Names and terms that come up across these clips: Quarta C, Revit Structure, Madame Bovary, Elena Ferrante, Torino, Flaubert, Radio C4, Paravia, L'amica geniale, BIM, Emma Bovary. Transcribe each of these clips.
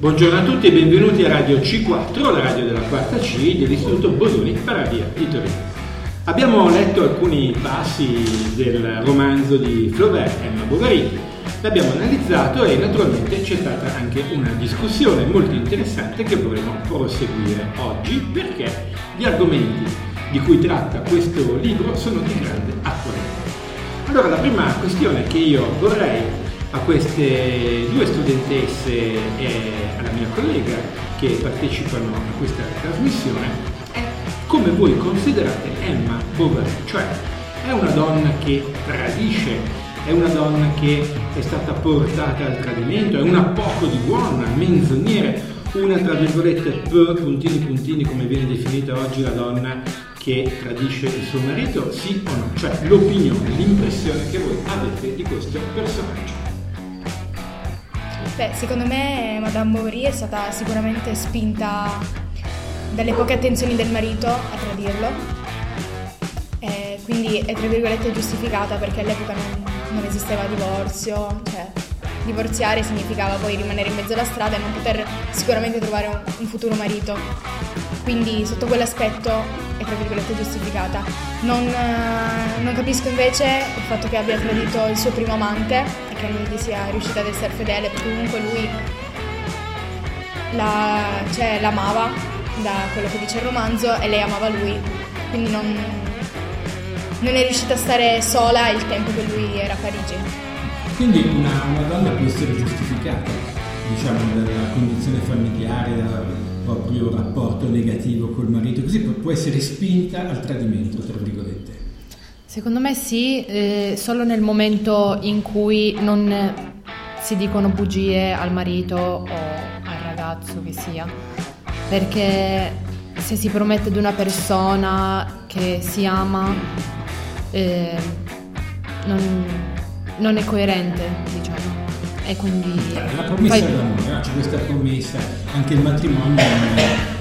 Buongiorno a tutti e benvenuti a Radio C4, la radio della Quarta C dell'Istituto Bosoni Paravia di Torino. Abbiamo letto alcuni passi del romanzo di Flaubert, Madame Bovary, l'abbiamo analizzato e naturalmente c'è stata anche una discussione molto interessante che vorremmo proseguire oggi perché gli argomenti di cui tratta questo libro sono di grande attualità. Allora la prima questione che io vorrei a queste due studentesse e alla mia collega che partecipano a questa trasmissione è come voi considerate Emma Bovary, cioè è una donna che tradisce, è una donna che è stata portata al tradimento, è una poco di buona, menzognera, una tra virgolette puntini puntini come viene definita oggi la donna che tradisce il suo marito, sì o no, cioè l'opinione, l'impressione che voi avete di questo personaggio. Beh, secondo me Madame Bovary è stata sicuramente spinta dalle poche attenzioni del marito a tradirlo, quindi è tra virgolette giustificata perché all'epoca non esisteva divorzio, cioè divorziare significava poi rimanere in mezzo alla strada e non poter sicuramente trovare un futuro marito, quindi sotto quell'aspetto è tra virgolette giustificata. Non capisco invece il fatto che abbia tradito il suo primo amante, che non gli sia riuscita ad essere fedele perché comunque lui l'amava da quello che dice il romanzo e lei amava lui, quindi non è riuscita a stare sola il tempo che lui era a Parigi. Quindi una donna può essere giustificata, diciamo, dalla condizione familiare, dal proprio rapporto negativo col marito, così può essere spinta al tradimento, tra virgolette. Secondo me sì, solo nel momento in cui non si dicono bugie al marito o al ragazzo che sia, perché se si promette di una persona che si ama non è coerente, diciamo, e quindi... La promessa d'amore, c'è questa promessa, anche il matrimonio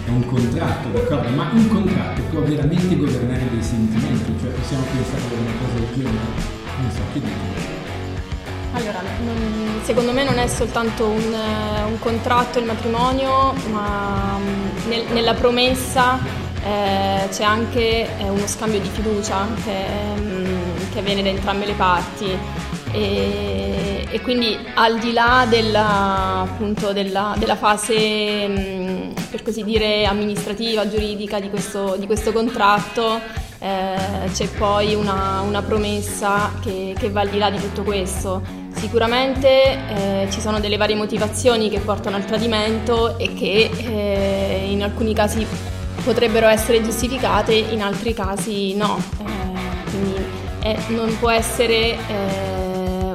è un contratto, d'accordo? Ma un contratto può veramente governare dei sentimenti, cioè possiamo pensare a una cosa del genere, non so, che dire. Allora, secondo me non è soltanto un contratto il matrimonio, ma nella promessa c'è anche uno scambio di fiducia che avviene da entrambe le parti. E quindi al di là della fase per così dire amministrativa, giuridica di questo contratto c'è poi una promessa che va al di là di tutto questo. Sicuramente ci sono delle varie motivazioni che portano al tradimento e che in alcuni casi potrebbero essere giustificate, in altri casi no, quindi non può essere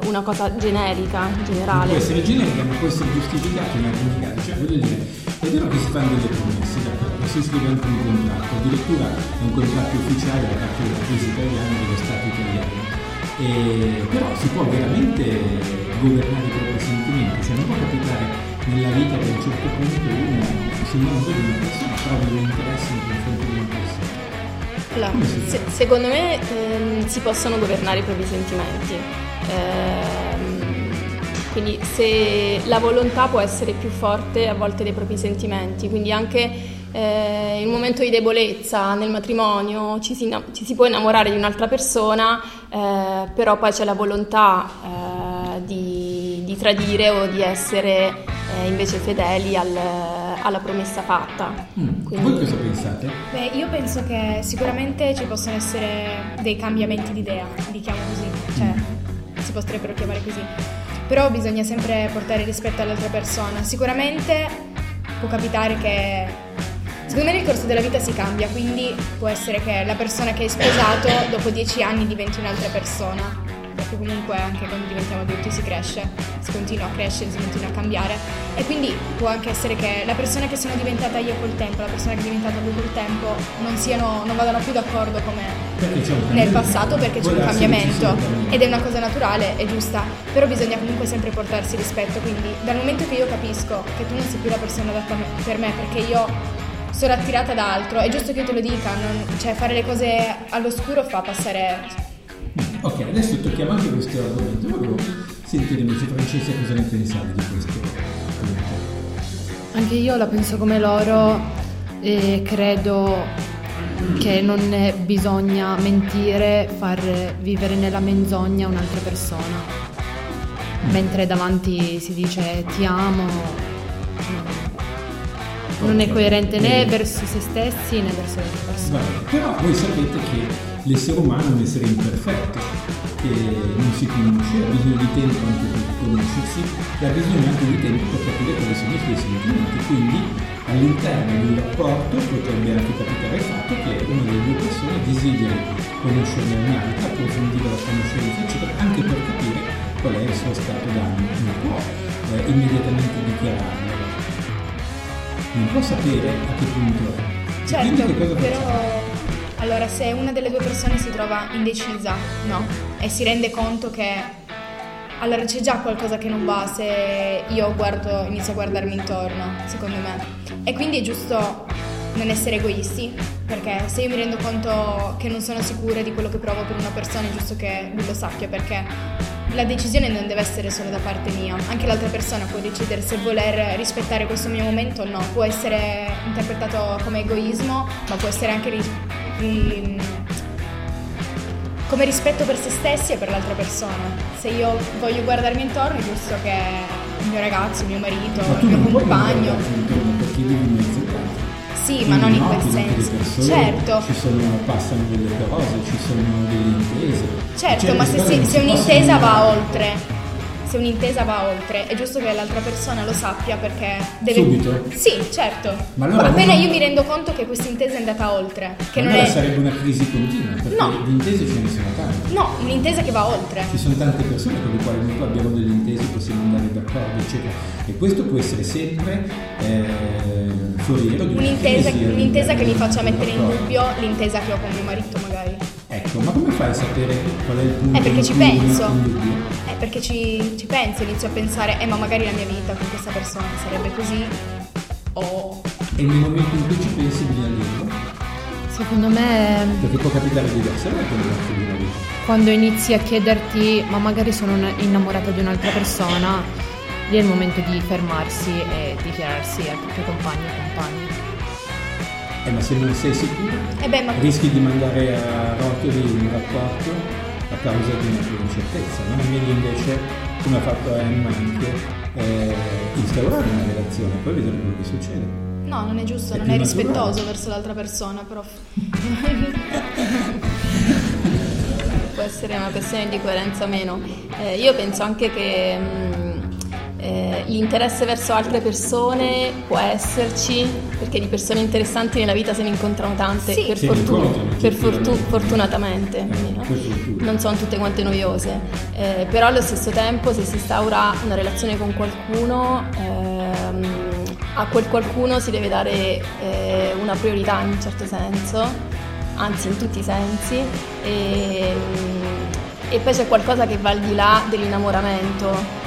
una cosa generica, generale. Può essere generica, ma può essere giustificata in alcuni casi. Cioè, voglio dire, è vero che si fanno delle promesse, d'accordo? Si scrive anche un contratto, addirittura un contratto ufficiale da parte della Chiesa italiana e dello Stato italiano. Però si può veramente governare i propri sentimenti, cioè non può capitare nella vita che a un certo punto uno si innamora di una persona, trovi un interesse nei confronti di una persona. Allora, secondo me si possono governare i propri sentimenti. Quindi se la volontà può essere più forte a volte dei propri sentimenti, quindi anche in un momento di debolezza nel matrimonio ci si può innamorare di un'altra persona, però poi c'è la volontà di tradire o di essere invece fedeli alla promessa fatta. Quindi, voi cosa pensate? Beh, io penso che sicuramente ci possono essere dei cambiamenti di idea, li chiamo così, cioè si potrebbero chiamare così, però bisogna sempre portare rispetto all'altra persona. Sicuramente può capitare che, secondo me, nel corso della vita si cambia, quindi può essere che la persona che hai sposato dopo 10 anni diventi un'altra persona, perché comunque anche quando diventiamo adulti si cresce, si continua a crescere, si continua a cambiare, e quindi può anche essere che la persona che sono diventata io col tempo, la persona che è diventata lui col tempo non vadano più d'accordo come nel passato, perché c'è un cambiamento ed è una cosa naturale e giusta, però bisogna comunque sempre portarsi rispetto. Quindi dal momento che io capisco che tu non sei più la persona adatta per me perché io sono attirata da altro, è giusto che io te lo dica, cioè fare le cose all'oscuro fa passare. Ok, adesso tocchiamo anche questo argomento, volevo sentire invece Francesca cosa ne pensate di questo argomento. Anche io la penso come loro e credo che non bisogna mentire, far vivere nella menzogna un'altra persona. Mentre davanti si dice ti amo, non è coerente né verso se stessi né verso le altre persone. Vabbè, però voi sapete che l'essere umano è un essere imperfetto, che non si conosce, ha bisogno di tempo anche per conoscersi e ha bisogno anche di tempo per capire quali sono i suoi sentimenti. Quindi all'interno di un rapporto potrebbe anche capitare il fatto che una delle due persone desideri conoscerne un'altra, approfondire la conoscenza, eccetera, anche per capire qual è il suo stato d'animo. Non può immediatamente dichiararlo, non può sapere a che punto è. Certo, che cosa però facciamo? Allora, se una delle due persone si trova indecisa, no, e si rende conto che allora c'è già qualcosa che non va, se io guardo, inizio a guardarmi intorno, secondo me. E quindi è giusto non essere egoisti, perché se io mi rendo conto che non sono sicura di quello che provo per una persona, è giusto che lui lo sappia, perché la decisione non deve essere solo da parte mia, anche l'altra persona può decidere se voler rispettare questo mio momento o no. Può essere interpretato come egoismo, ma può essere anche come rispetto per se stessi e per l'altra persona. Se io voglio guardarmi intorno, è giusto che il mio ragazzo, il mio marito, il mio compagno. Sì, quindi ma non in quel senso. Persone, certo. Passano delle cose, ci sono delle intese. Certo, ma se un'intesa va oltre, è giusto che l'altra persona lo sappia, perché deve. Subito? Sì, certo. Ma allora appena io mi rendo conto che questa intesa è andata oltre, che non allora è. Sarebbe una crisi continua, perché no. Di intese ce ne sono tante. No, un'intesa che va oltre. Ci sono tante persone con le quali noi abbiamo delle intese, possiamo andare d'accordo, eccetera. E questo può essere sempre. Un'intesa che mi faccia mettere in dubbio l'intesa che ho con mio marito, magari. Ecco, ma come fai a sapere qual è il punto? È perché ci penso. È perché ci penso, inizio a pensare, ma magari la mia vita con questa persona sarebbe così. E nel momento in cui ci pensi bisogna dirlo? Secondo me. Perché può capitare diversamente nell'arco di una vita. Quando inizi a chiederti, ma magari sono innamorata di un'altra persona. Lì è il momento di fermarsi e dichiararsi ai propri compagni e compagni. Ma se non sei sicuro, rischi di mandare a rotoli un rapporto a causa di una tua incertezza. Non vieni invece, come ha fatto Emma anche, instaurare una relazione, poi vedere quello che succede. No, non è giusto, non è rispettoso verso l'altra persona, prof. Può essere una questione di coerenza meno. Io penso anche che l'interesse verso altre persone può esserci, perché di persone interessanti nella vita se ne incontrano tante, sì, fortunatamente, quindi, no? Non sono tutte quante noiose, però allo stesso tempo se si instaura una relazione con qualcuno, a quel qualcuno si deve dare una priorità in un certo senso, anzi in tutti i sensi, e poi c'è qualcosa che va al di là dell'innamoramento,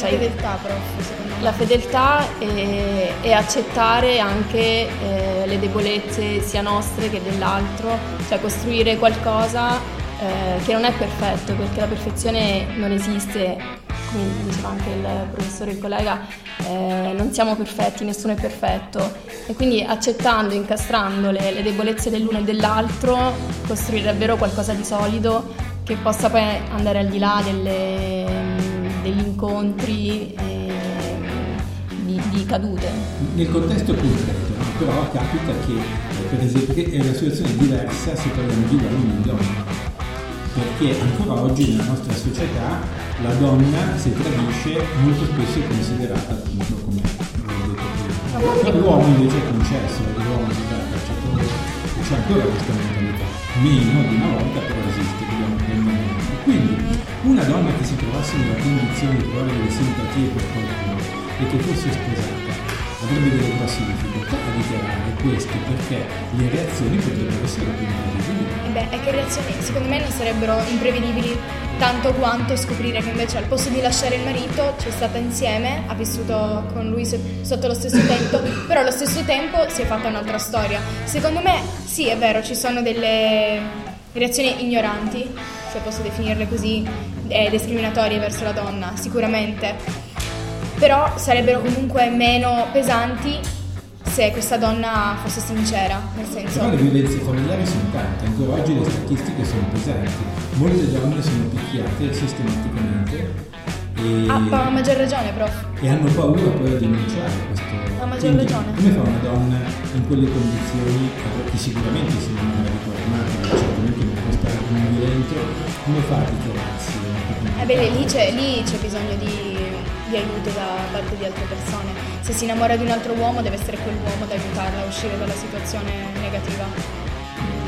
cioè, fedeltà, prof, secondo me. La fedeltà è accettare anche le debolezze sia nostre che dell'altro, cioè costruire qualcosa che non è perfetto, perché la perfezione non esiste, come diceva anche il professore, il collega, non siamo perfetti, nessuno è perfetto, e quindi accettando, incastrando le debolezze dell'uno e dell'altro, costruire davvero qualcosa di solido che possa poi andare al di là degli incontri di cadute. Nel contesto concreto, però capita che per esempio che è una situazione diversa se parliamo di uomini e donne, perché ancora oggi nella nostra società la donna, se tradisce, molto spesso è considerata appunto come l'uomo invece è concesso, l'uomo si tratta, c'è ancora questa mentalità, meno di una volta però esiste, dobbiamo prendere. Quindi una donna che si trovasse nella condizione di provare delle simpatie per qualcuno e che fosse sposata avrebbe delle grosse difficoltà a dichiarare questo, perché le reazioni potrebbero essere più imprevedibili. E che reazioni secondo me non sarebbero imprevedibili tanto quanto scoprire che invece al posto di lasciare il marito c'è stata insieme, ha vissuto con lui sotto lo stesso tetto, però allo stesso tempo si è fatta un'altra storia. Secondo me sì, è vero, ci sono delle reazioni ignoranti, se posso definirle così, discriminatorie verso la donna, sicuramente. però sarebbero comunque meno pesanti se questa donna fosse sincera, nel senso. Però le violenze familiari sono tante, ancora oggi le statistiche sono pesanti, molte donne sono picchiate sistematicamente e... Ah, a maggior ragione, prof. E hanno paura poi a denunciare questo. A maggior ragione. Come fa una donna in quelle condizioni, che sicuramente si non è riformata, certamente non può stare con lui dentro, come fa a dichiararsi? Lì c'è bisogno di aiuto da parte di altre persone. Se si innamora di un altro uomo, deve essere quell'uomo ad aiutarla a uscire dalla situazione negativa.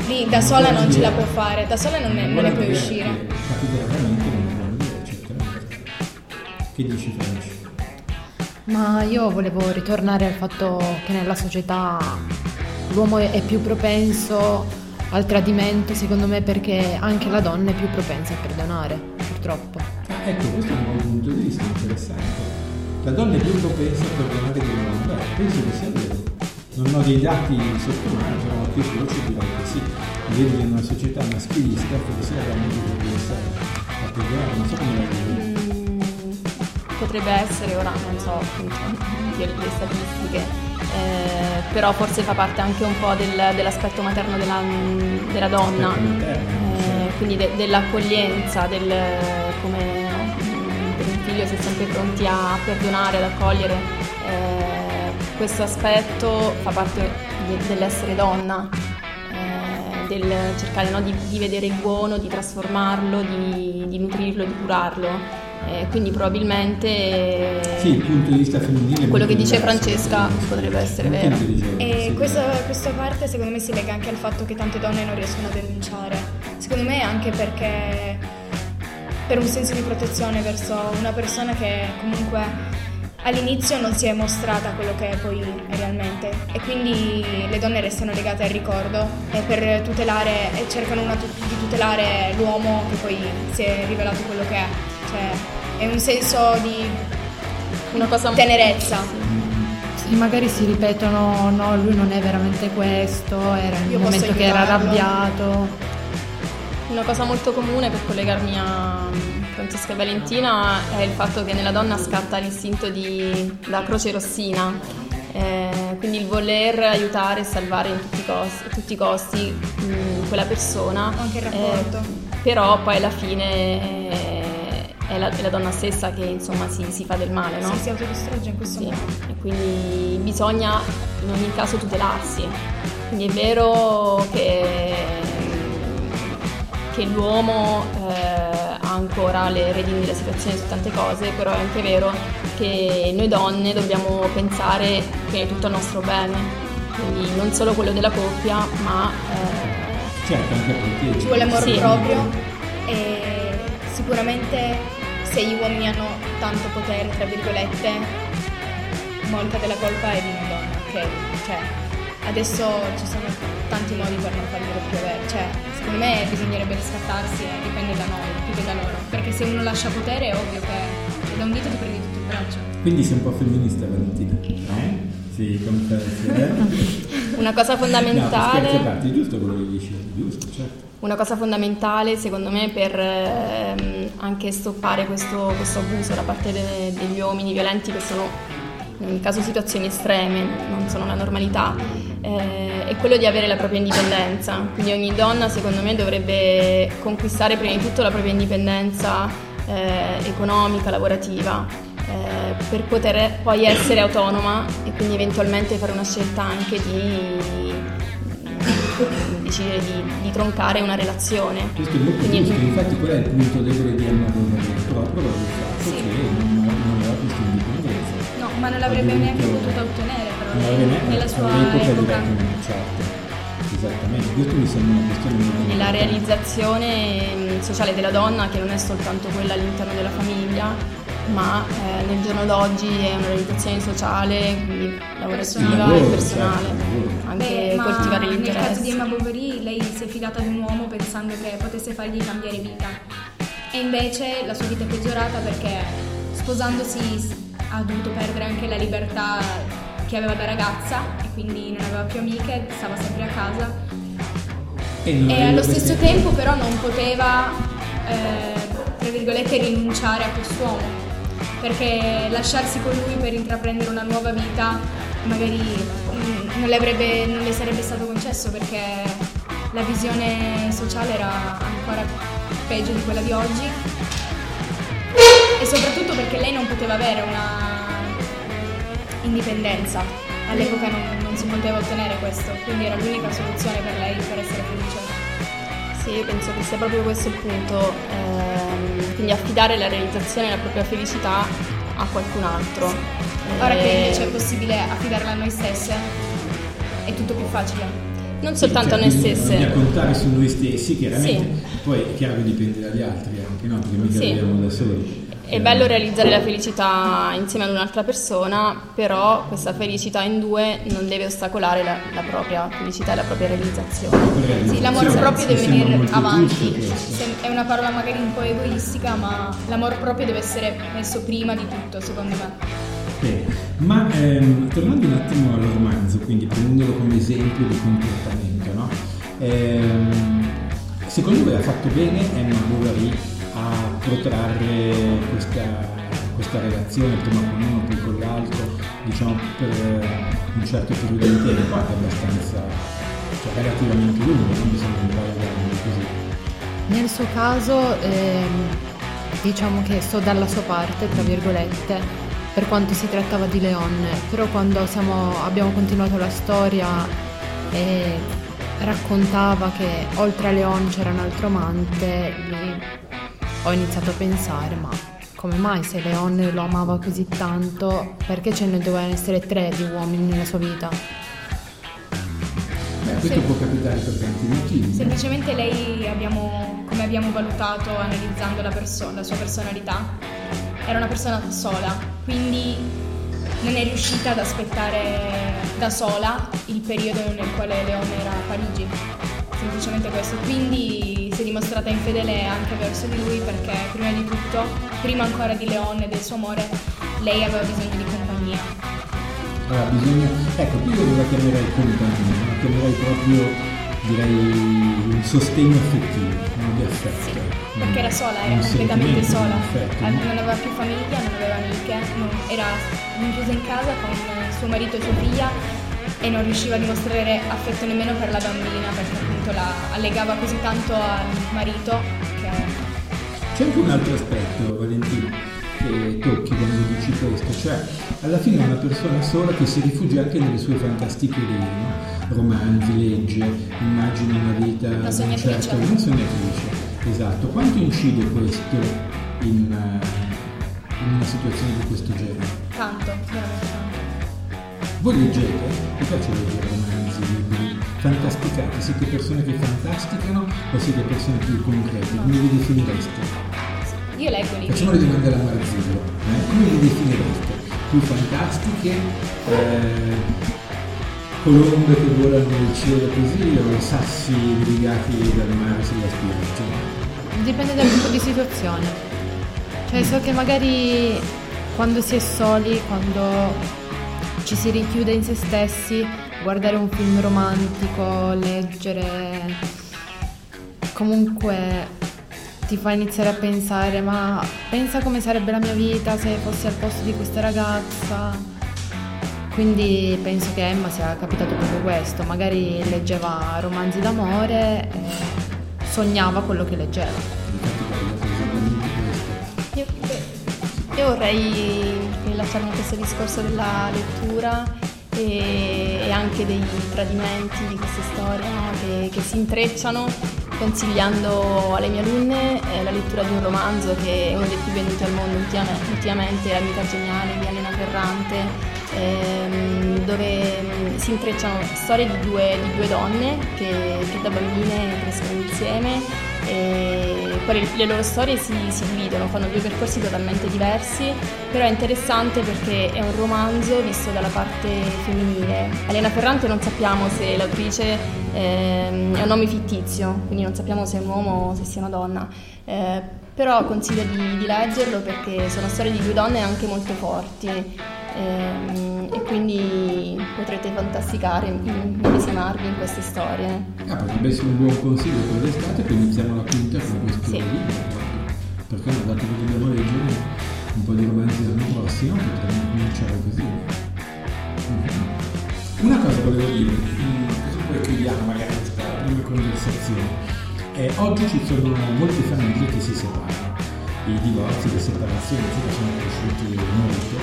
Lì da sola non ce la può fare, da sola non ne puoi uscire. Capite veramente non vuole dire, certamente. Che dici, Franci? Ma io volevo ritornare al fatto che nella società l'uomo è più propenso al tradimento, secondo me, perché anche la donna è più propensa a perdonare, purtroppo. Ecco, questo è un punto di vista interessante. La donna è più propensa a perdonare di una donna, penso che sia vero. Non ho dei dati sotto mano, però più veloce direi che sì. Vedo che in una società maschilista forse la donna è più propensa a perdonare, non so come la vedo. Potrebbe essere, ora non so, appunto, le statistiche, però forse fa parte anche un po' dell'aspetto materno della donna, quindi dell'accoglienza, come figlio, sei sempre pronti a perdonare, ad accogliere, questo aspetto fa parte dell'essere donna, del cercare, no, di vedere il buono, di trasformarlo, di nutrirlo, di curarlo, quindi probabilmente sì, il punto di vista femminile, quello che dice Francesca potrebbe essere vero, e questa parte secondo me si lega anche al fatto che tante donne non riescono a denunciare, secondo me anche perché per un senso di protezione verso una persona che comunque all'inizio non si è mostrata quello che poi è realmente, e quindi le donne restano legate al ricordo e per tutelare e cercano di tutelare l'uomo che poi si è rivelato quello che è, cioè è un senso di una cosa tenerezza. Sì, magari si ripetono, no, lui non è veramente questo, era il momento che era arrabbiato. Una cosa molto comune, per collegarmi a Francesca e Valentina, è il fatto che nella donna scatta l'istinto da croce rossina, quindi il voler aiutare e salvare a tutti i costi quella persona. Anche il rapporto. Però poi alla fine è la donna stessa che insomma si fa del male, no? Si autodistrugge in questo modo. E quindi bisogna in ogni caso tutelarsi. Quindi è vero che l'uomo ha ancora le redini della situazione su tante cose, però è anche vero che noi donne dobbiamo pensare che è tutto a nostro bene, quindi non solo quello della coppia, ma certo, anche ci vuole amore proprio, e sicuramente se gli uomini hanno tanto potere, tra virgolette, molta della colpa è di una donna, che cioè adesso ci sono tanti modi per non farglielo più avere, cioè secondo me bisognerebbe riscattarsi, e dipende da noi più che da loro, perché se uno lascia potere è ovvio che da un dito ti prendi tutto il braccio. Quindi sei un po' femminista, Valentina, no? Sì, confessi, Una cosa fondamentale. No, scherzi a parte, giusto quello che dici, giusto, certo. Una cosa fondamentale secondo me per anche stoppare questo abuso da parte degli uomini violenti, che sono nel caso situazioni estreme, non sono la normalità, è quello di avere la propria indipendenza. Quindi ogni donna secondo me dovrebbe conquistare prima di tutto la propria indipendenza economica, lavorativa, per poter poi essere autonoma e quindi eventualmente fare una scelta anche di decidere di troncare una relazione. Questo è molto giusto, infatti qual è il punto debole di Emma Bovary? Proprio il fatto che non aveva questa indipendenza. Ma non l'avrebbe neanche potuto ottenere, però nella sua epoca. Certo. Esattamente, questo mi sembra una questione molto. E la realizzazione sociale della donna, che non è soltanto quella all'interno della famiglia, ma nel giorno d'oggi è una realizzazione sociale, quindi lavorativa e personale. Certo, anche coltivare l'interesse. Nel caso di Emma Bovary, lei si è fidata di un uomo pensando che potesse fargli cambiare vita, e invece la sua vita è peggiorata perché sposandosi ha dovuto perdere anche la libertà che aveva da ragazza, e quindi non aveva più amiche, stava sempre a casa e allo stesso tempo però non poteva tra virgolette rinunciare a quest'uomo, perché lasciarsi con lui per intraprendere una nuova vita magari non le sarebbe stato concesso, perché la visione sociale era ancora peggio di quella di oggi e soprattutto perché lei non poteva avere una indipendenza, all'epoca non si poteva ottenere questo, quindi era l'unica soluzione per lei per essere felice. Sì, penso che sia proprio questo il punto, quindi affidare la realizzazione della propria felicità a qualcun altro. Ora che invece è possibile affidarla a noi stesse, è tutto più facile. Non soltanto a noi stesse. Bisogna contare su noi stessi, chiaramente, sì. Poi è chiaro che dipende dagli altri, anche no, perché mica viviamo da soli. È bello realizzare la felicità insieme ad un'altra persona, però questa felicità in due non deve ostacolare la propria felicità e la propria realizzazione. Sì, l'amor proprio deve venire avanti, è una parola magari un po' egoistica, ma l'amor proprio deve essere messo prima di tutto, secondo me. Bene, ma tornando un attimo al romanzo, quindi prendendolo come esempio di comportamento, no? Secondo voi ha fatto bene Elena Ferrante a protrarre questa relazione prima con uno poi con l'altro, diciamo per un certo periodo di tempo, anche abbastanza, cioè relativamente lungo, non bisogna imparare così? Nel suo caso diciamo che sto dalla sua parte, tra virgolette, per quanto si trattava di Leon, però quando abbiamo continuato la storia raccontava che oltre a Leon c'era un altro amante, ho iniziato a pensare, ma come mai, se Leon lo amava così tanto, perché ce ne dovevano essere 3 di uomini nella sua vita? Beh, questo può capitare per tanti motivi. Semplicemente lei, come abbiamo valutato analizzando la sua personalità, era una persona sola, quindi non è riuscita ad aspettare da sola il periodo nel quale Leon era a Parigi. Semplicemente questo, quindi si è dimostrata infedele anche verso di lui, perché prima di tutto, prima ancora di Leon e del suo amore, lei aveva bisogno di compagnia. Allora bisogna, ecco, io la chiamerei compagnia, la chiamerei proprio, direi, un sostegno affettivo, non di affetto. Sì, perché era sola, era completamente sola, non aveva più famiglia, non aveva amiche, era chiusa in casa con suo marito e sua figlia e non riusciva a dimostrare affetto nemmeno per la bambina, perché la allegava così tanto al marito che... C'è anche un altro aspetto, Valentino, che tocchi quando dici questo, cioè alla fine è una persona sola che si rifugia anche nelle sue fantastiche romanzi, legge, immagini, una vita, una sognatrice, esatto. Quanto incide questo in una situazione di questo genere? Tanto, veramente tanto. Voi leggete? Vi piace leggere romanzi, libri? Fantasticate, siete persone che fantasticano o siete persone più concrete? Come vi definireste? Io leggo libri. Facciamo le domande alla Marzillo. Come vi definireste? Più fantastiche? Colombe che volano nel cielo così o sassi brigati dal mare sulla spiaggia? Dipende dal tipo di situazione. Cioè so che magari quando si è soli, quando ci si richiude in se stessi, guardare un film romantico, leggere, comunque ti fa iniziare a pensare, ma pensa come sarebbe la mia vita se fossi al posto di questa ragazza. Quindi penso che Emma sia capitato proprio questo, magari leggeva romanzi d'amore e sognava quello che leggeva. Io vorrei rilasciarmi a questo discorso della lettura e anche dei tradimenti di queste storie, no? che si intrecciano, consigliando alle mie alunne la lettura di un romanzo che è uno dei più venduti al mondo ultimamente, L'amica geniale di Elena Ferrante, dove si intrecciano storie di due donne che da bambine crescono insieme e poi le loro storie si dividono, fanno 2 percorsi totalmente diversi, però è interessante perché è un romanzo visto dalla parte femminile. Elena Ferrante non sappiamo se l'autrice è un nome fittizio, quindi non sappiamo se è un uomo o se sia una donna, però consiglio di leggerlo perché sono storie di 2 donne anche molto forti e quindi potrete fantasticare, medesimarvi in queste storie. Potrebbe essere un buon consiglio per l'estate, che iniziamo la quinta con questo libro, perché non datevi di nuovo leggere un un po' di romanzi l'anno prossimo, potremmo cominciare così. Una cosa volevo dire, poi chiudiamo magari questa prima conversazione. Oggi ci sono molte famiglie che si separano. I divorzi, le separazioni sono cresciuti molto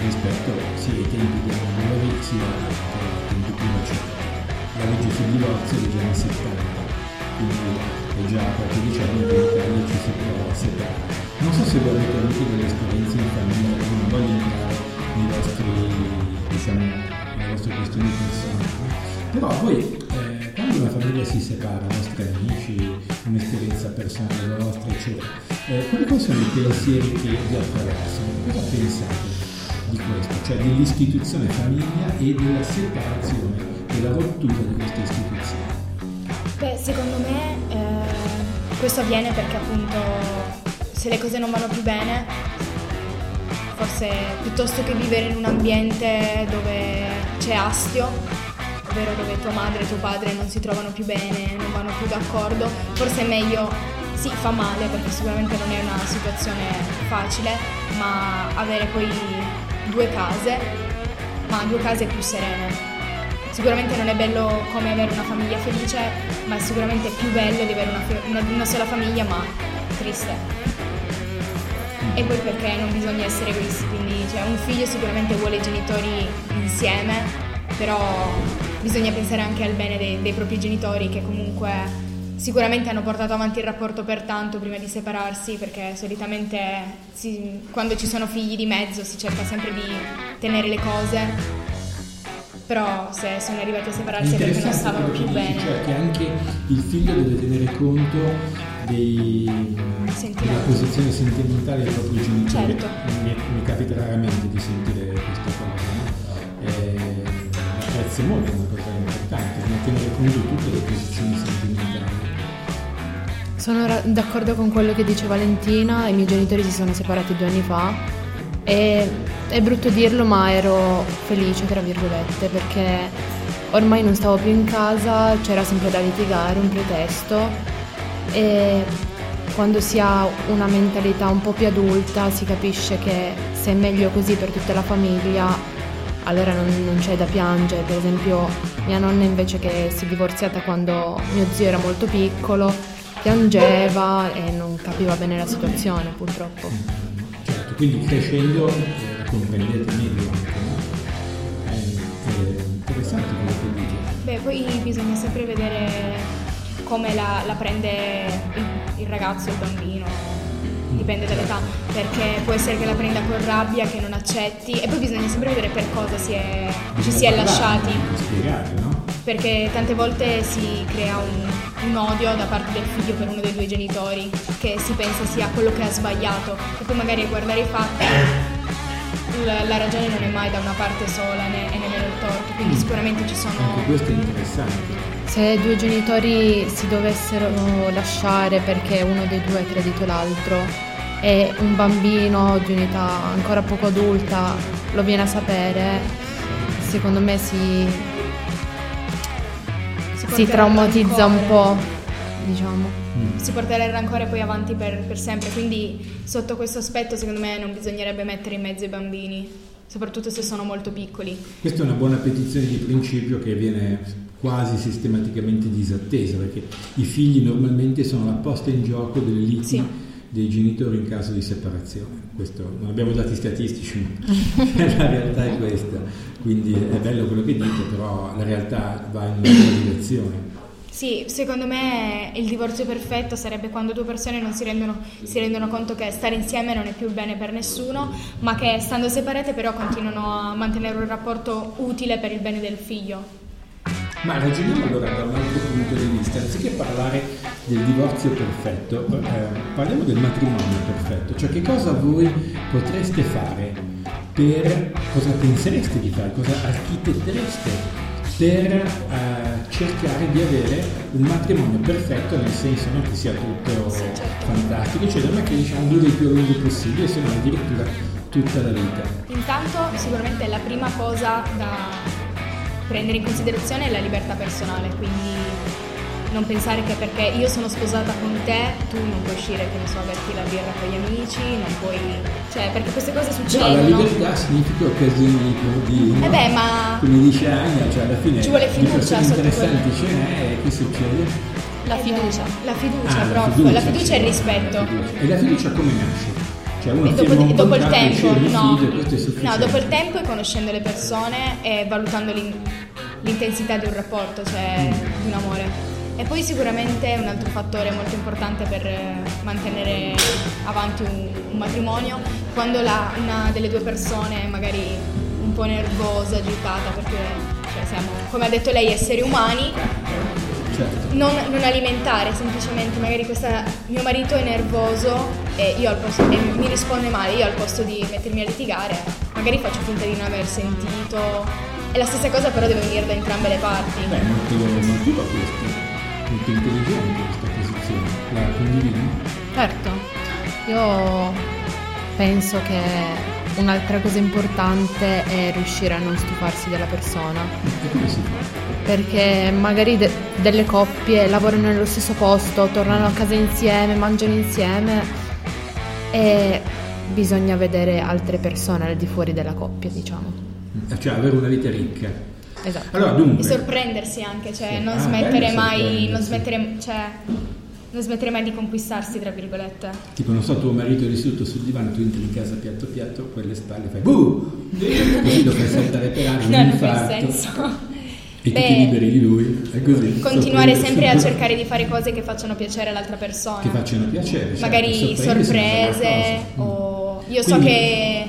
rispetto sia ai tempi di Madame sia ai tempi più recenti. La legge sul divorzio è degli anni 70, quindi è già a 14 anni che in Italia ci si può separare. Non so se voi avete avuto delle esperienze in famiglia, non voglio entrare nei vostri, diciamo, nelle vostre questioni personali, però voi quando una famiglia si separa, vostri amici, un'esperienza personale, la vostra eccetera, quali sono i pensieri che vi attraversano? Cosa pensate di questo? Cioè dell'istituzione famiglia e della separazione, della rottura di questa istituzione? Beh, secondo me questo avviene perché appunto se le cose non vanno più bene, forse piuttosto che vivere in un ambiente dove c'è astio, ovvero dove tua madre e tuo padre non si trovano più bene, non vanno più d'accordo, forse è meglio. Sì, fa male perché sicuramente non è una situazione facile, ma avere poi due case, ma due case più serene. Sicuramente non è bello come avere una famiglia felice, ma è sicuramente più bello di avere una sola famiglia, ma triste. E poi perché non bisogna essere egoisti, quindi cioè, un figlio sicuramente vuole i genitori insieme, però bisogna pensare anche al bene dei propri genitori che comunque sicuramente hanno portato avanti il rapporto per tanto prima di separarsi, perché solitamente quando ci sono figli di mezzo si cerca sempre di tenere le cose, però se sono arrivati a separarsi è perché non stavano più bene. Cioè che anche il figlio deve tenere conto della posizione sentimentale dei propri genitori. Certo. Mi capita raramente di sentire questa cosa, apprezzo molto, è una cosa importante, tenere conto di tutte le posizioni sentimentali. Sono d'accordo con quello che dice Valentina. I miei genitori si sono separati 2 anni fa e è brutto dirlo, ma ero felice tra virgolette perché ormai non stavo più in casa, c'era sempre da litigare, un pretesto, e quando si ha una mentalità un po' più adulta si capisce che se è meglio così per tutta la famiglia allora non c'è da piangere. Per esempio mia nonna invece, che si è divorziata quando mio zio era molto piccolo, piangeva e non capiva bene la situazione, purtroppo. Certo, quindi crescendo comprendete meglio anche, no? È interessante quello che dici. Beh, poi bisogna sempre vedere come la prende il ragazzo, il bambino, dipende dall'età, perché può essere che la prenda con rabbia, che non accetti, e poi bisogna sempre vedere per cosa ci si è lasciati. Spiegate, no? Perché tante volte si crea un odio da parte del figlio per uno dei due genitori, che si pensa sia quello che ha sbagliato, e poi magari a guardare i fatti la ragione non è mai da una parte sola, né è nemmeno il torto, quindi sicuramente ci sono. Anche questo è interessante. Se due genitori si dovessero lasciare perché uno dei due ha tradito l'altro e un bambino di un'età ancora poco adulta lo viene a sapere, secondo me si traumatizza un po', diciamo. Si porterà il rancore poi avanti per sempre, quindi sotto questo aspetto secondo me non bisognerebbe mettere in mezzo i bambini, soprattutto se sono molto piccoli. Questa è una buona petizione di principio che viene quasi sistematicamente disattesa, perché i figli normalmente sono la posta in gioco delle liti, sì, dei genitori in caso di separazione. Questo non abbiamo dati statistici, ma la realtà è questa, quindi è bello quello che dite, però la realtà va in una direzione. Sì, secondo me il divorzio perfetto sarebbe quando due persone non si rendono conto che stare insieme non è più bene per nessuno, ma che stando separate però continuano a mantenere un rapporto utile per il bene del figlio. Ma ragioniamo allora da un altro punto di vista, anziché parlare del divorzio perfetto, parliamo del matrimonio perfetto, cioè che cosa voi potreste fare, cosa pensereste di fare, cosa architettereste per cercare di avere un matrimonio perfetto, nel senso non che sia tutto fantastico, cioè ma che diciamo duri il più lungo possibile, se non addirittura tutta la vita. Intanto sicuramente la prima cosa da prendere in considerazione è la libertà personale, quindi non pensare che perché io sono sposata con te tu non puoi uscire, che ne so, a berti la birra con gli amici, non puoi, cioè, perché queste cose succedono. No, la libertà significa occasioni di ma come dice Ania, cioè alla fine ci vuole fiducia, di interessanti ce n'è, che succede? La fiducia è il rispetto. E la fiducia come nasce? Cioè uno dopo il tempo, dopo il tempo e conoscendo le persone e valutando l'intensità di un rapporto, cioè di un amore. E poi sicuramente un altro fattore molto importante per mantenere avanti un matrimonio, quando una delle due persone è magari un po' nervosa, agitata, perché cioè, siamo, come ha detto lei, esseri umani. Certo. Non alimentare semplicemente magari questa, mio marito è nervoso e io mi risponde male, io al posto di mettermi a litigare magari faccio finta di non aver sentito. E la stessa cosa però deve venire da entrambe le parti. Beh, molto intelligente questa posizione, la condividi? Certo, io penso che un'altra cosa importante è riuscire a non stufarsi della persona. E come si fa? Perché magari delle coppie lavorano nello stesso posto, tornano a casa insieme, mangiano insieme, e bisogna vedere altre persone al di fuori della coppia, diciamo. Cioè avere una vita ricca. Esatto. Allora, dunque, e sorprendersi anche, cioè non smettere mai, non smettere mai di conquistarsi, tra virgolette. Tipo, non so, tuo marito è riseduto sul divano, tu entri in casa piatto piatto, poi le spalle fai buh! Così lo fai saltare per anni, no, non fa senso. E ti liberi di lui, è così. Continuare sempre a cercare di fare cose che facciano piacere all'altra persona. Che facciano piacere. Magari sorprese o... Io quindi... so che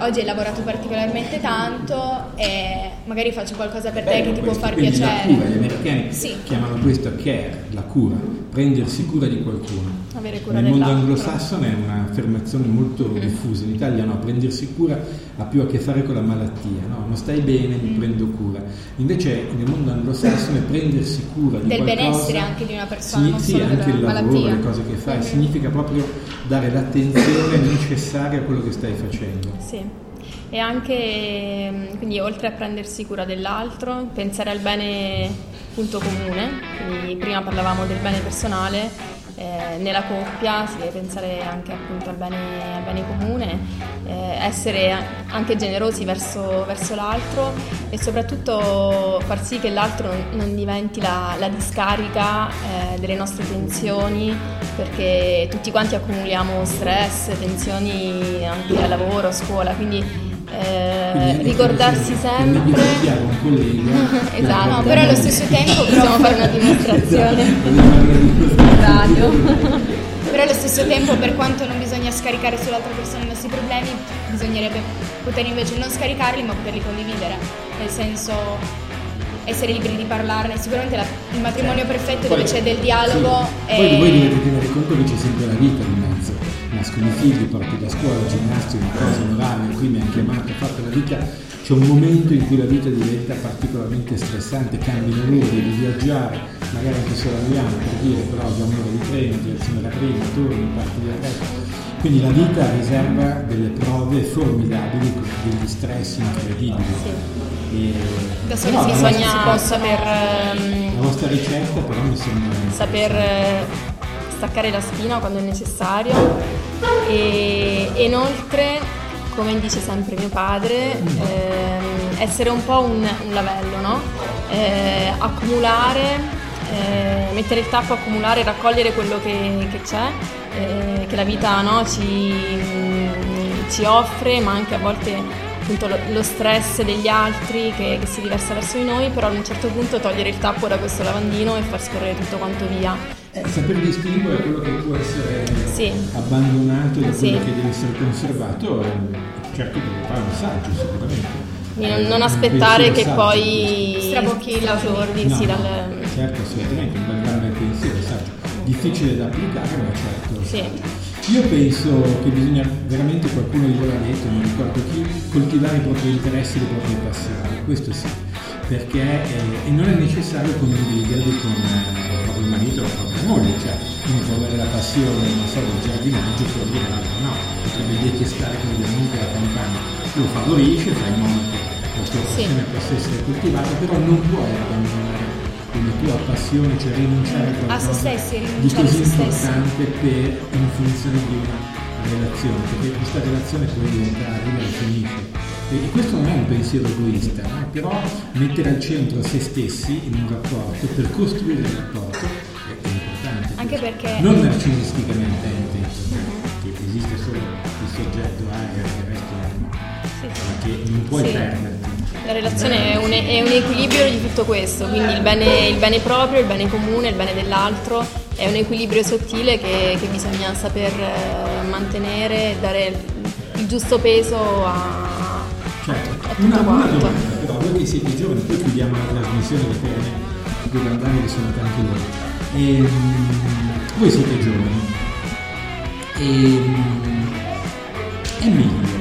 oggi hai lavorato particolarmente tanto e magari faccio qualcosa per te che ti può far piacere. La cura, gli americani chiamano questo care, la cura, prendersi cura di qualcuno. Avere cura nel mondo anglosassone è un'affermazione molto diffusa, in Italia no, prendersi cura ha più a che fare con la malattia, no? Non stai bene, mi prendo cura. Invece nel mondo anglosassone prendersi cura di del qualcosa, benessere anche di una persona, non solo anche il lavoro, malattia, le cose che fai, significa proprio dare l'attenzione necessaria a quello che stai facendo. Sì. E anche, quindi, oltre a prendersi cura dell'altro, pensare al bene punto comune. Quindi prima parlavamo del bene personale. Nella coppia si deve pensare anche appunto al bene comune, essere anche generosi verso l'altro e soprattutto far sì che l'altro non diventi la discarica delle nostre tensioni, perché tutti quanti accumuliamo stress, tensioni anche al lavoro, a scuola, quindi ricordarsi sempre esatto, no, però allo stesso tempo possiamo fare una dimostrazione radio però allo stesso tempo, per quanto non bisogna scaricare sull'altra persona i nostri problemi, bisognerebbe poter invece non scaricarli ma poterli condividere, nel senso essere liberi di parlarne. Sicuramente il matrimonio perfetto poi, dove c'è del dialogo sì. Poi voi dovete tenere conto che c'è sempre la vita di mezzo, nascono i figli, porti da scuola, ginnastica, una cosa, un orario, qui mi hanno chiamato, ho fatto la vita. C'è un momento in cui la vita diventa particolarmente stressante, cambi lavoro, devi viaggiare, magari anche solo a Milano, per dire, però già un'ora di treno, direzione alla prima, torni, parti via presto. Quindi la vita riserva delle prove formidabili, degli stress incredibili. Sì. Da soli bisogna saper... La vostra ricetta però mi sembra... Saper staccare la spina quando è necessario e inoltre, come dice sempre mio padre, essere un po' un lavello, no? Accumulare, mettere il tappo, accumulare, raccogliere quello che c'è, che la vita, no, ci offre, ma anche a volte appunto lo stress degli altri che si riversa verso di noi, però a un certo punto togliere il tappo da questo lavandino e far scorrere tutto quanto via. Saper distinguere quello che può essere abbandonato da quello che deve essere conservato, certo che fa un saggio sicuramente. Non aspettare che poi strabocchi la torni. Certo, assolutamente, un bel grande pensiero saggio. Difficile da applicare, ma certo. Sì. Io penso che bisogna veramente, qualcuno di voi l'ha detto, non ricordo chi, coltivare i propri interessi e le proprie passioni, questo sì, perché non è necessario condividerli con il marito o la propria moglie, cioè uno può avere la passione, non so, del giardinaggio, può dire no, potrebbe detestare come amica la campagna, lo favorisce, fa in modo che la sua passione possa essere coltivata, però non puoi abbandonare il nella tua passione, cioè rinunciare a qualcosa a se stessi, di così importante per in funzione di una relazione, perché questa relazione può diventare relazionista. E questo non è un pensiero egoista, però mettere al centro se stessi in un rapporto, per costruire il rapporto, è importante. Anche perché... non narcisisticamente è intenso, che esiste solo il soggetto A e il resto è che non puoi perderti. La relazione è un equilibrio di tutto questo, quindi il bene proprio, il bene comune, il bene dell'altro, è un equilibrio sottile che bisogna saper mantenere, dare il giusto peso a... Certo, una domanda però, voi che siete giovani, poi chiudiamo la trasmissione perché devo andare che sono tanti loro. Voi siete giovani, è meglio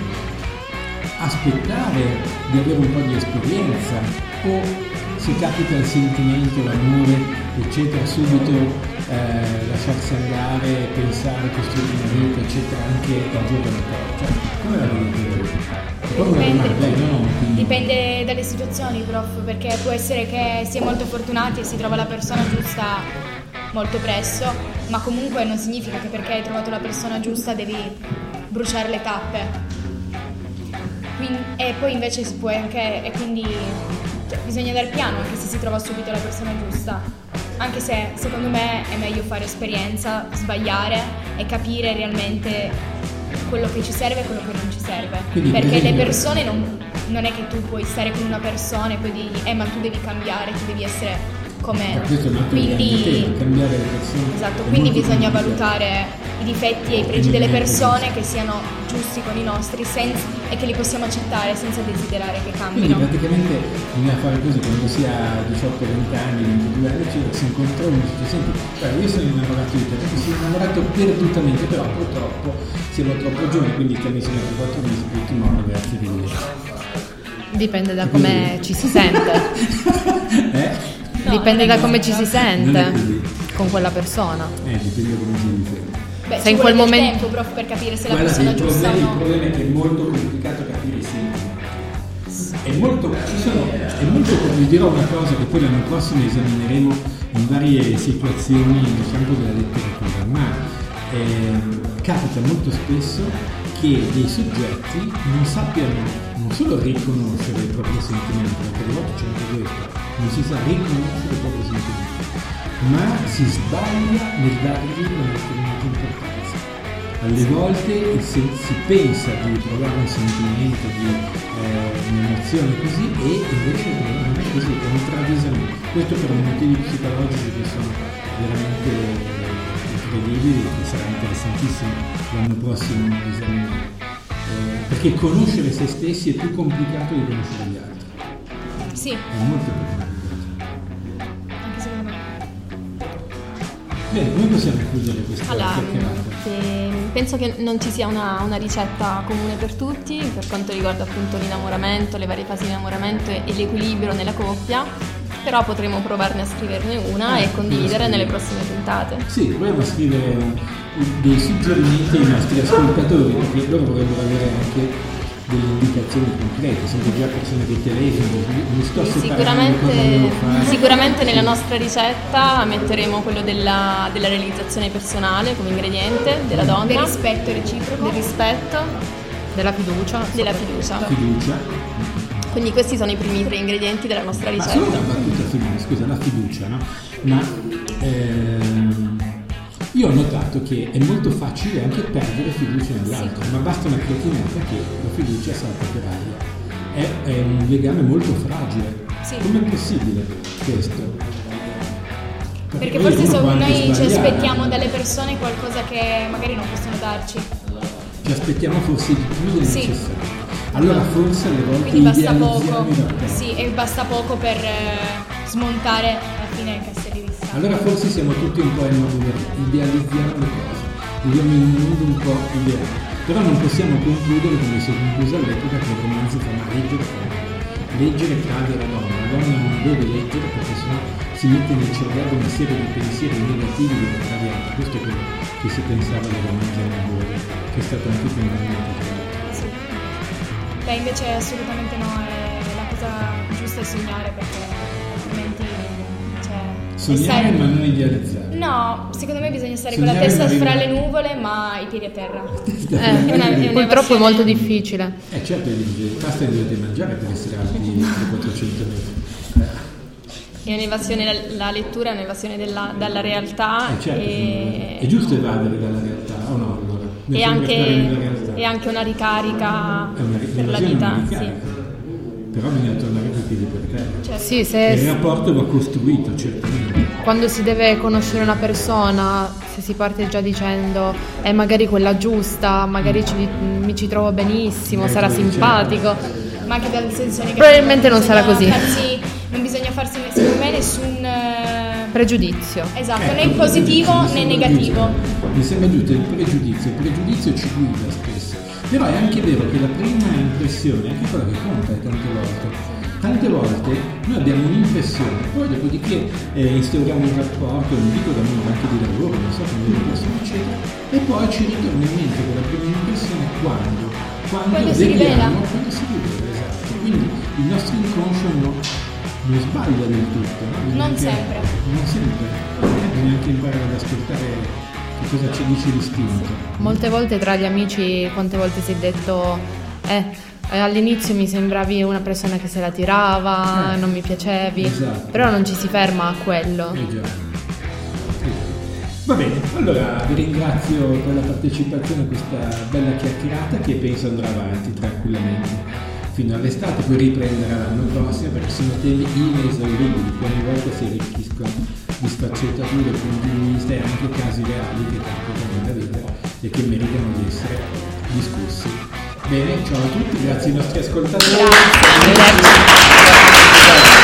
aspettare di avere un po' di esperienza o se capita il sentimento, l'amore, eccetera, subito lasciarsi andare, pensare, costruire una vita, eccetera, anche da giovane, cioè come la vedete? Dipende dalle situazioni, prof, perché può essere che si è molto fortunati e si trova la persona giusta molto presto, ma comunque non significa che perché hai trovato la persona giusta devi bruciare le tappe. Quindi, e poi invece si può anche, e quindi bisogna andare piano anche se si trova subito la persona giusta, anche se secondo me è meglio fare esperienza, sbagliare e capire realmente quello che ci serve e quello che non ci serve. Quindi, perché le persone non è che tu puoi stare con una persona e poi dirgli ma tu devi cambiare, tu devi essere come quindi cambiare le persone. Esatto, quindi bisogna valutare i difetti e i pregi delle persone che siano giusti con i nostri e che li possiamo accettare senza desiderare che cambino. Quindi praticamente bisogna fare così quando si ha 18-20 anni, 22 anni, si incontra uno e dice senti, io sono innamorato di te, perché sono innamorato perdutamente, però purtroppo siamo troppo giovani, quindi ti ha messo nel 4 mesi per tu no, grazie di dipende da come ci si sente. No, dipende da come ci si sente con quella persona. Dipende da come ci si sente. Beh, se in quel momento tempo, prof, per capire se la persona è giusta o no. Il problema è che è molto complicato capire i sintomi. Vi dirò una cosa che poi l'anno prossimo esamineremo in varie situazioni nel campo della letteratura, ma capita molto spesso che dei soggetti non sappiano non solo riconoscere il proprio sentimento, perché a volte c'è anche questo, non si sa riconoscere il proprio sentimento, ma si sbaglia nel dargli una determinata importanza. Alle volte si pensa di provare un sentimento, di un'azione così, e invece non è così, è un travisamento. Questo per motivi psicologici che sono veramente incredibili e sarà interessantissimo l'anno prossimo esaminare. Perché conoscere se stessi è più complicato di conoscere gli altri. Sì. È molto complicato. Bene, come possiamo concludere questa chiacchierata? Penso che non ci sia una ricetta comune per tutti, per quanto riguarda appunto l'innamoramento, le varie fasi di innamoramento e l'equilibrio nella coppia, però potremo provarne a scriverne una e condividere nelle prossime puntate. Sì, proviamo a scrivere dei suggerimenti ai nostri ascoltatori, perché loro vorrebbero avere anche delle indicazioni concrete, sono già persone che sicuramente nella nostra ricetta metteremo quello della realizzazione personale come ingrediente, della donna, del rispetto reciproco, del rispetto, della fiducia. Quindi questi sono i primi 3 ingredienti della nostra ricetta. Ma solo una battuta finale, scusa, la fiducia, no? Ma io ho notato che è molto facile anche perdere fiducia nell'altro, ma basta una cretinata che la fiducia salta per aria. È un legame molto fragile. Sì. Com'è possibile questo? Perché forse noi ci aspettiamo dalle persone qualcosa che magari non possono darci. Ci aspettiamo forse di più del necessario. Allora forse alle volte quindi basta poco. Sì, e basta poco per smontare alla fine il castello. Allora forse siamo tutti un po' idealizziamo le cose, viviamo in un mondo un po' ideale, però non possiamo concludere come si è conclusa all'epoca che il romanzo fa una leggere cade la donna non deve leggere perché sennò si mette nel cervello una serie di pensieri negativi e traviati, questo è quello che si pensava del romanzo amore, che è stato anche più importante. Sì. Beh, invece assolutamente no, è la cosa giusta è sognare perché altrimenti Sognare ma non idealizzare. No, secondo me bisogna stare sognare con la testa fra le nuvole ma i piedi a terra. Purtroppo è molto difficile. Certo, basta di mangiare per essere alti di 400 metri. È un'evasione, la lettura è un'evasione dalla realtà. Certo, e... È giusto evadere dalla realtà o no? Allora, è anche una ricarica per la vita. Sì. Però bisogna tornare con i piedi per terra. Cioè, sì, il rapporto va costruito, certamente. Quando si deve conoscere una persona, se si parte già dicendo è magari quella giusta, magari mi ci trovo benissimo, sarà simpatico, diciamo. Ma anche dal senso negativo probabilmente non sarà così. Non bisogna farsi mai nessun pregiudizio. Esatto, né positivo né negativo. Mi sembra giusto il pregiudizio ci guida spesso. Però è anche vero che la prima impressione è anche quella che conta tante volte noi abbiamo un'impressione, poi dopodiché instauriamo un rapporto, non dico d'amore, anche di lavoro, non so come dire, eccetera, e poi ci ritorna in mente quella prima impressione quando si rivela, esatto. Quindi il nostro inconscio non sbaglia del tutto, no? non sempre, bisogna anche imparare ad ascoltare cosa ci dice l'istinto. Molte volte tra gli amici, quante volte si è detto all'inizio mi sembravi una persona che se la tirava, non mi piacevi, esatto. Però non ci si ferma a quello. Va bene, allora vi ringrazio per la partecipazione a questa bella chiacchierata che penso andrà avanti tranquillamente fino all'estate, poi riprenderà l'anno prossimo perché sono temi inesauribili, ogni volta si arricchiscono di sfaccettature, punti di vista e anche casi reali che capitano nella vita e che meritano di essere discussi. Bene, ciao a tutti, grazie ai nostri ascoltatori. Grazie.